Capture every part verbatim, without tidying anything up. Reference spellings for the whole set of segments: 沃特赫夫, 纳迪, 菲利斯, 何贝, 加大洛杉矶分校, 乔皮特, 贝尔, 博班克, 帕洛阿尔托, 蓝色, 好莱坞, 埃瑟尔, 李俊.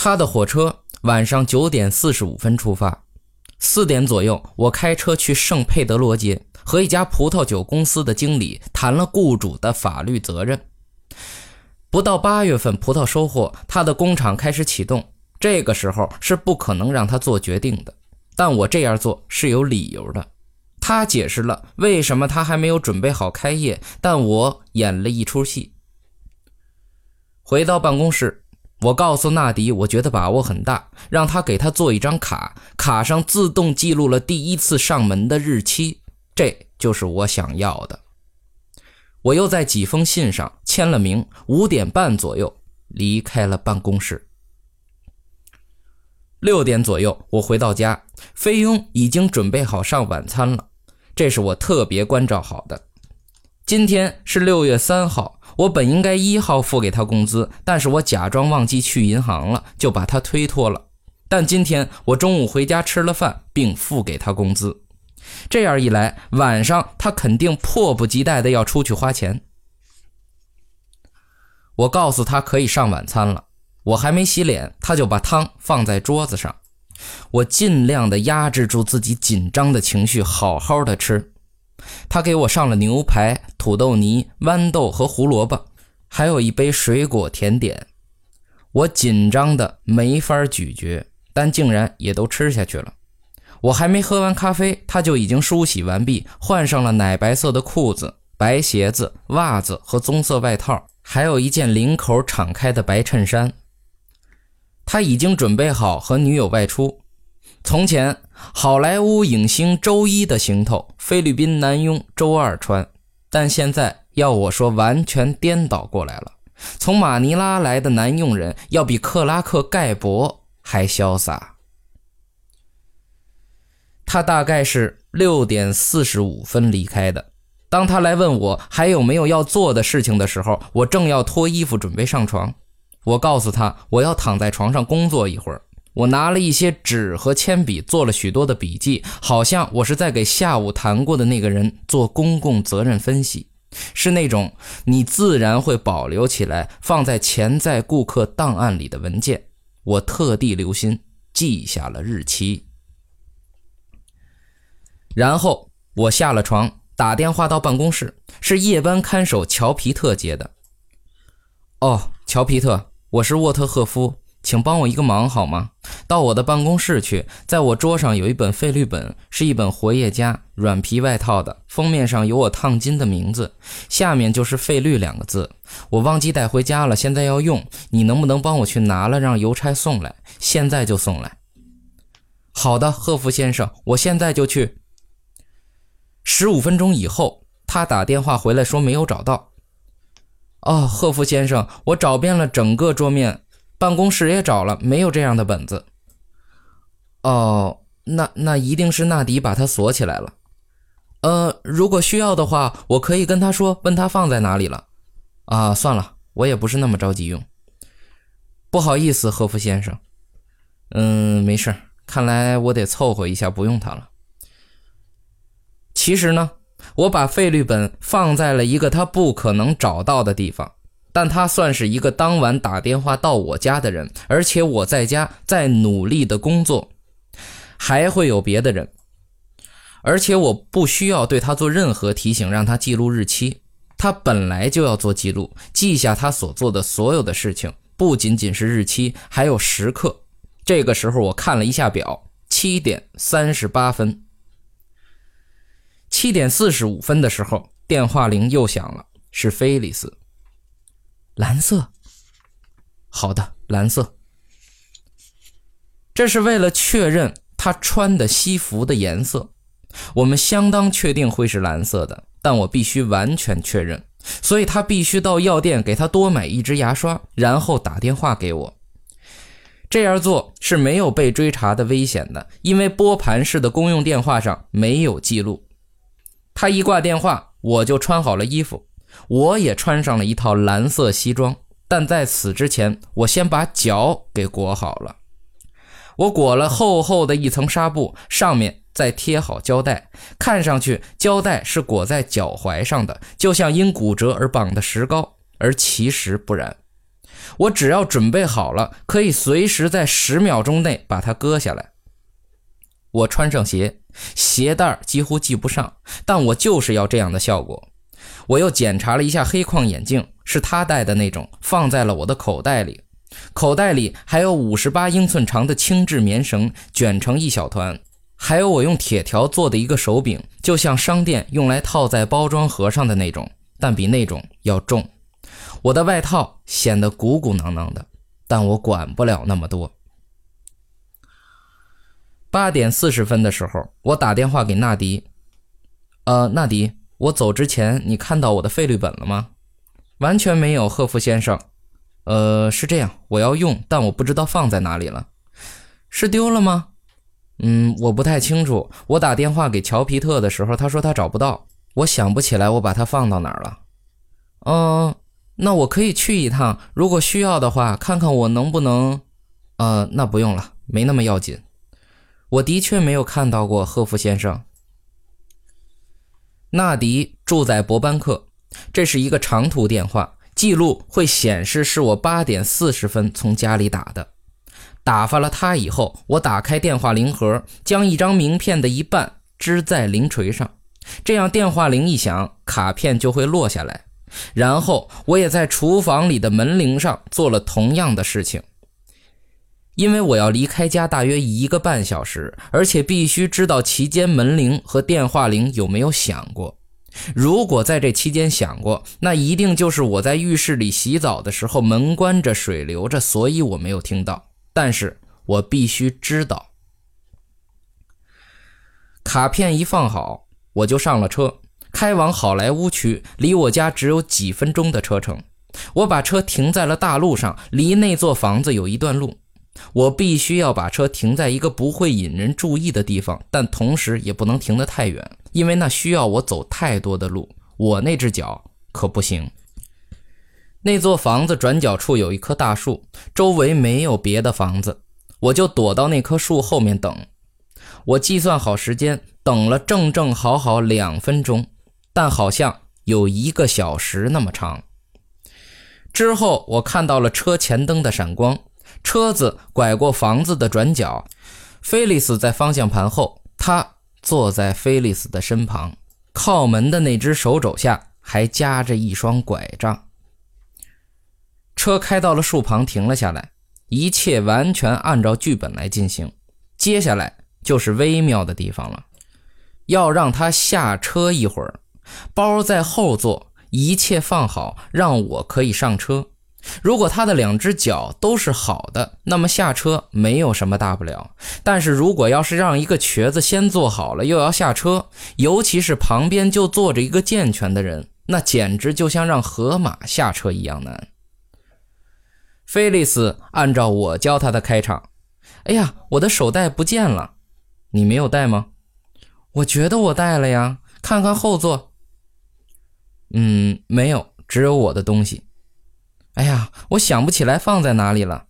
他的火车晚上九点四十五分出发，四点左右我开车去圣佩德罗街，和一家葡萄酒公司的经理谈了雇主的法律责任。不到八月份葡萄收获，他的工厂开始启动，这个时候是不可能让他做决定的，但我这样做是有理由的。他解释了为什么他还没有准备好开业，但我演了一出戏。回到办公室，我告诉纳迪我觉得把握很大，让他给他做一张卡，卡上自动记录了第一次上门的日期，这就是我想要的。我又在几封信上签了名，五点半左右离开了办公室。六点左右我回到家，菲佣已经准备好上晚餐了，这是我特别关照好的。今天是六月三号，我本应该一号付给他工资，但是我假装忘记去银行了，就把他推脱了。但今天我中午回家吃了饭并付给他工资，这样一来晚上他肯定迫不及待的要出去花钱。我告诉他可以上晚餐了，我还没洗脸，他就把汤放在桌子上。我尽量的压制住自己紧张的情绪，好好的吃。他给我上了牛排、土豆泥、豌豆和胡萝卜，还有一杯水果甜点。我紧张的没法咀嚼，但竟然也都吃下去了。我还没喝完咖啡，他就已经梳洗完毕，换上了奶白色的裤子、白鞋子、袜子和棕色外套，还有一件领口敞开的白衬衫。他已经准备好和女友外出。从前好莱坞影星周一的行头，菲律宾男佣周二穿，但现在要我说完全颠倒过来了。从马尼拉来的男佣人要比克拉克盖博还潇洒。他大概是六点四十五分离开的。当他来问我还有没有要做的事情的时候，我正要脱衣服准备上床。我告诉他我要躺在床上工作一会儿。我拿了一些纸和铅笔，做了许多的笔记，好像我是在给下午谈过的那个人做公共责任分析，是那种你自然会保留起来放在潜在顾客档案里的文件。我特地留心记下了日期。然后我下了床，打电话到办公室，是夜班看守乔皮特接的。哦，乔皮特，我是沃特赫夫，请帮我一个忙好吗？到我的办公室去，在我桌上有一本费律本，是一本活页夹，软皮外套的，封面上有我烫金的名字，下面就是费律两个字。我忘记带回家了，现在要用，你能不能帮我去拿了，让邮差送来？现在就送来。好的，赫夫先生，我现在就去。十五分钟以后，他打电话回来说没有找到。哦，赫夫先生，我找遍了整个桌面，办公室也找了，没有这样的本子。哦，那那一定是纳迪把它锁起来了。呃，如果需要的话，我可以跟他说，问他放在哪里了。啊，算了，我也不是那么着急用。不好意思，赫夫先生。嗯，没事，看来我得凑合一下不用它了。其实呢，我把费律本放在了一个他不可能找到的地方，但他算是一个当晚打电话到我家的人，而且我在家在努力的工作，还会有别的人，而且我不需要对他做任何提醒让他记录日期，他本来就要做记录，记下他所做的所有的事情，不仅仅是日期，还有时刻。这个时候我看了一下表，七点三十八分。七点四十五分的时候，电话铃又响了，是菲利斯。蓝色。好的，蓝色。这是为了确认他穿的西服的颜色，我们相当确定会是蓝色的，但我必须完全确认，所以他必须到药店给他多买一支牙刷，然后打电话给我。这样做是没有被追查的危险的，因为拨盘式的公用电话上没有记录。他一挂电话，我就穿好了衣服，我也穿上了一套蓝色西装，但在此之前我先把脚给裹好了。我裹了厚厚的一层纱布，上面再贴好胶带，看上去胶带是裹在脚踝上的，就像因骨折而绑的石膏，而其实不然。我只要准备好了，可以随时在十秒钟内把它割下来。我穿上鞋，鞋带几乎系不上，但我就是要这样的效果。我又检查了一下黑框眼镜，是他戴的那种，放在了我的口袋里。口袋里还有五十八英寸长的轻质棉绳卷成一小团，还有我用铁条做的一个手柄，就像商店用来套在包装盒上的那种，但比那种要重。我的外套显得鼓鼓囊囊的，但我管不了那么多。八点四十分的时候，我打电话给纳迪。呃，纳迪，我走之前你看到我的费率本了吗？完全没有，赫夫先生。呃，是这样，我要用，但我不知道放在哪里了。是丢了吗？嗯，我不太清楚。我打电话给乔皮特的时候，他说他找不到。我想不起来我把它放到哪儿了。呃，那我可以去一趟，如果需要的话，看看我能不能……呃，那不用了，没那么要紧。我的确没有看到过，赫夫先生。纳迪住在博班克，这是一个长途电话。记录会显示是我八点四十分从家里打的。打发了他以后，我打开电话铃盒，将一张名片的一半支在铃锤上，这样电话铃一响，卡片就会落下来。然后我也在厨房里的门铃上做了同样的事情。因为我要离开家大约一个半小时，而且必须知道期间门铃和电话铃有没有响过。如果在这期间想过，那一定就是我在浴室里洗澡的时候，门关着，水流着，所以我没有听到。但是我必须知道。卡片一放好，我就上了车，开往好莱坞区，离我家只有几分钟的车程。我把车停在了大路上，离那座房子有一段路。我必须要把车停在一个不会引人注意的地方，但同时也不能停得太远，因为那需要我走太多的路，我那只脚可不行。那座房子转角处有一棵大树，周围没有别的房子，我就躲到那棵树后面等。我计算好时间，等了正正好好两分钟，但好像有一个小时那么长。之后我看到了车前灯的闪光，车子拐过房子的转角，菲利斯在方向盘后，他坐在菲利斯的身旁，靠门的那只手肘下还夹着一双拐杖。车开到了树旁，停了下来，一切完全按照剧本来进行。接下来就是微妙的地方了，要让他下车一会儿，包在后座，一切放好，让我可以上车。如果他的两只脚都是好的，那么下车没有什么大不了。但是如果要是让一个瘸子先坐好了又要下车，尤其是旁边就坐着一个健全的人，那简直就像让河马下车一样难。菲利斯按照我教他的开场，哎呀，我的手带不见了。你没有带吗？我觉得我带了呀，看看后座。嗯，没有，只有我的东西。哎呀，我想不起来放在哪里了。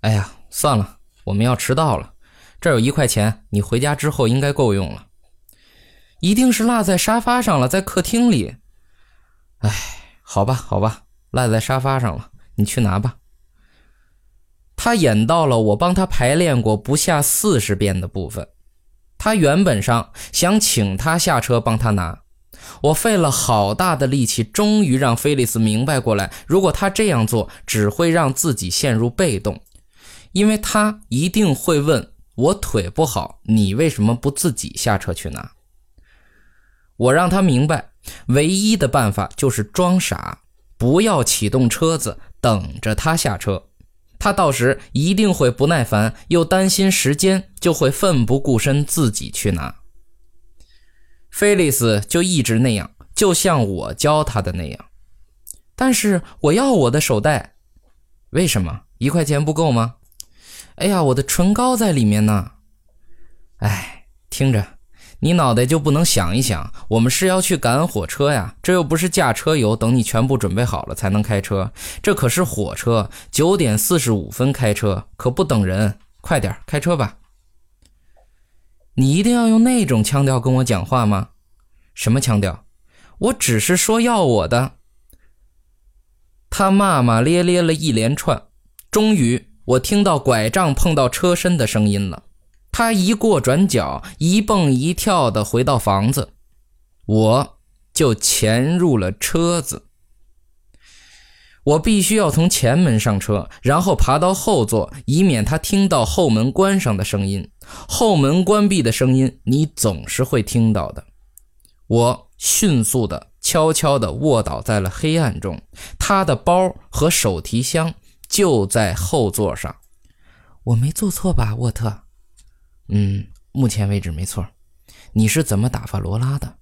哎呀，算了，我们要迟到了。这有一块钱，你回家之后应该够用了。一定是落在沙发上了，在客厅里。哎，好吧，好吧，落在沙发上了，你去拿吧。他演到了我帮他排练过不下四十遍的部分。他原本上想请他下车帮他拿。我费了好大的力气，终于让菲利斯明白过来，如果他这样做，只会让自己陷入被动。因为他一定会问，我腿不好，你为什么不自己下车去拿？我让他明白，唯一的办法就是装傻，不要启动车子，等着他下车。他到时一定会不耐烦，又担心时间，就会奋不顾身自己去拿。菲利斯就一直那样，就像我教他的那样。但是我要我的手袋。为什么？一块钱不够吗？哎呀，我的唇膏在里面呢。哎，听着，你脑袋就不能想一想，我们是要去赶火车呀，这又不是驾车游，等你全部准备好了才能开车。这可是火车 ,九点四十五分开车，可不等人，快点开车吧。你一定要用那种腔调跟我讲话吗？什么腔调？我只是说要我的。他骂骂咧咧了一连串，终于我听到拐杖碰到车身的声音了。他一过转角，一蹦一跳地回到房子，我就潜入了车子。我必须要从前门上车，然后爬到后座，以免他听到后门关上的声音。后门关闭的声音你总是会听到的。我迅速地悄悄地卧倒在了黑暗中，他的包和手提箱就在后座上。我没做错吧，沃特？嗯，目前为止没错。你是怎么打发罗拉的？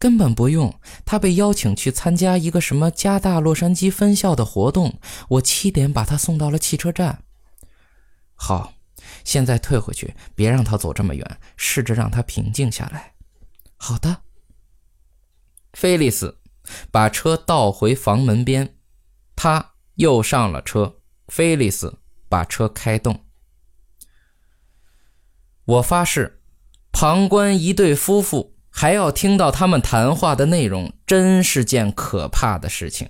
根本不用，他被邀请去参加一个什么加大洛杉矶分校的活动，我七点把他送到了汽车站。好，现在退回去，别让他走这么远，试着让他平静下来。好的。菲利斯把车倒回房门边，他又上了车。菲利斯把车开动。我发誓，旁观一对夫妇还要听到他们谈话的内容，真是件可怕的事情。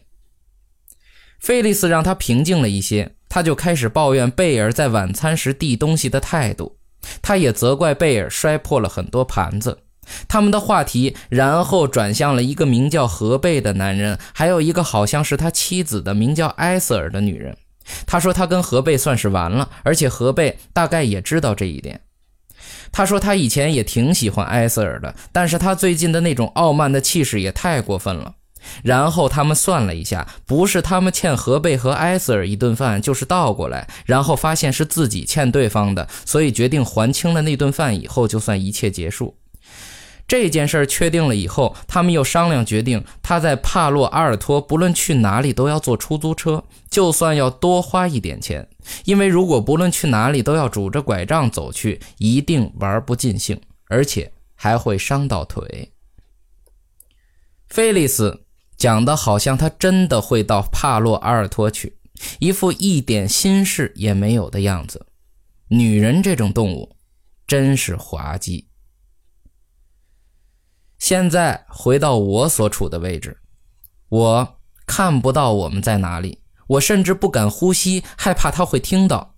菲利斯让他平静了一些，他就开始抱怨贝尔在晚餐时递东西的态度，他也责怪贝尔摔破了很多盘子。他们的话题然后转向了一个名叫何贝的男人，还有一个好像是他妻子的名叫埃瑟尔的女人。他说他跟何贝算是完了，而且何贝大概也知道这一点。他说他以前也挺喜欢埃瑟尔的，但是他最近的那种傲慢的气势也太过分了。然后他们算了一下，不是他们欠何贝和埃瑟尔一顿饭，就是倒过来，然后发现是自己欠对方的，所以决定还清了那顿饭以后就算一切结束。这件事确定了以后，他们又商量决定，他在帕洛阿尔托不论去哪里都要坐出租车，就算要多花一点钱，因为如果不论去哪里都要拄着拐杖走去，一定玩不尽兴，而且还会伤到腿。菲利斯讲的好像他真的会到帕洛阿尔托去，一副一点心事也没有的样子。女人这种动物真是滑稽。现在回到我所处的位置，我看不到我们在哪里，我甚至不敢呼吸，害怕他会听到。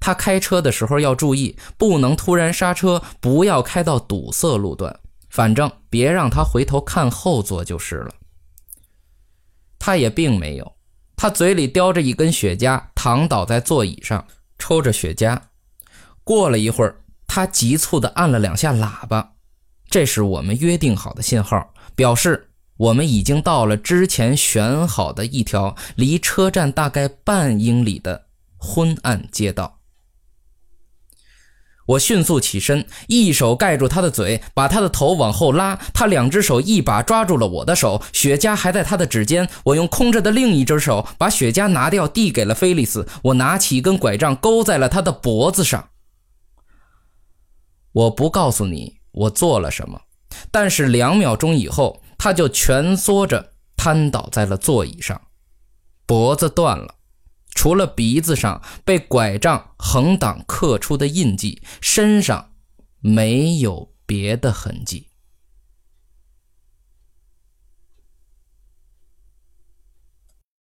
他开车的时候要注意，不能突然刹车，不要开到堵塞路段，反正别让他回头看后座就是了。他也并没有，他嘴里叼着一根雪茄，躺倒在座椅上，抽着雪茄。过了一会儿，他急促地按了两下喇叭。这是我们约定好的信号，表示我们已经到了之前选好的一条离车站大概半英里的昏暗街道。我迅速起身，一手盖住他的嘴，把他的头往后拉，他两只手一把抓住了我的手，雪茄还在他的指尖。我用空着的另一只手把雪茄拿掉，递给了菲利斯。我拿起一根拐杖勾在了他的脖子上。我不告诉你我做了什么，但是两秒钟以后，他就蜷缩着瘫倒在了座椅上，脖子断了，除了鼻子上被拐杖横挡刻出的印记，身上没有别的痕迹。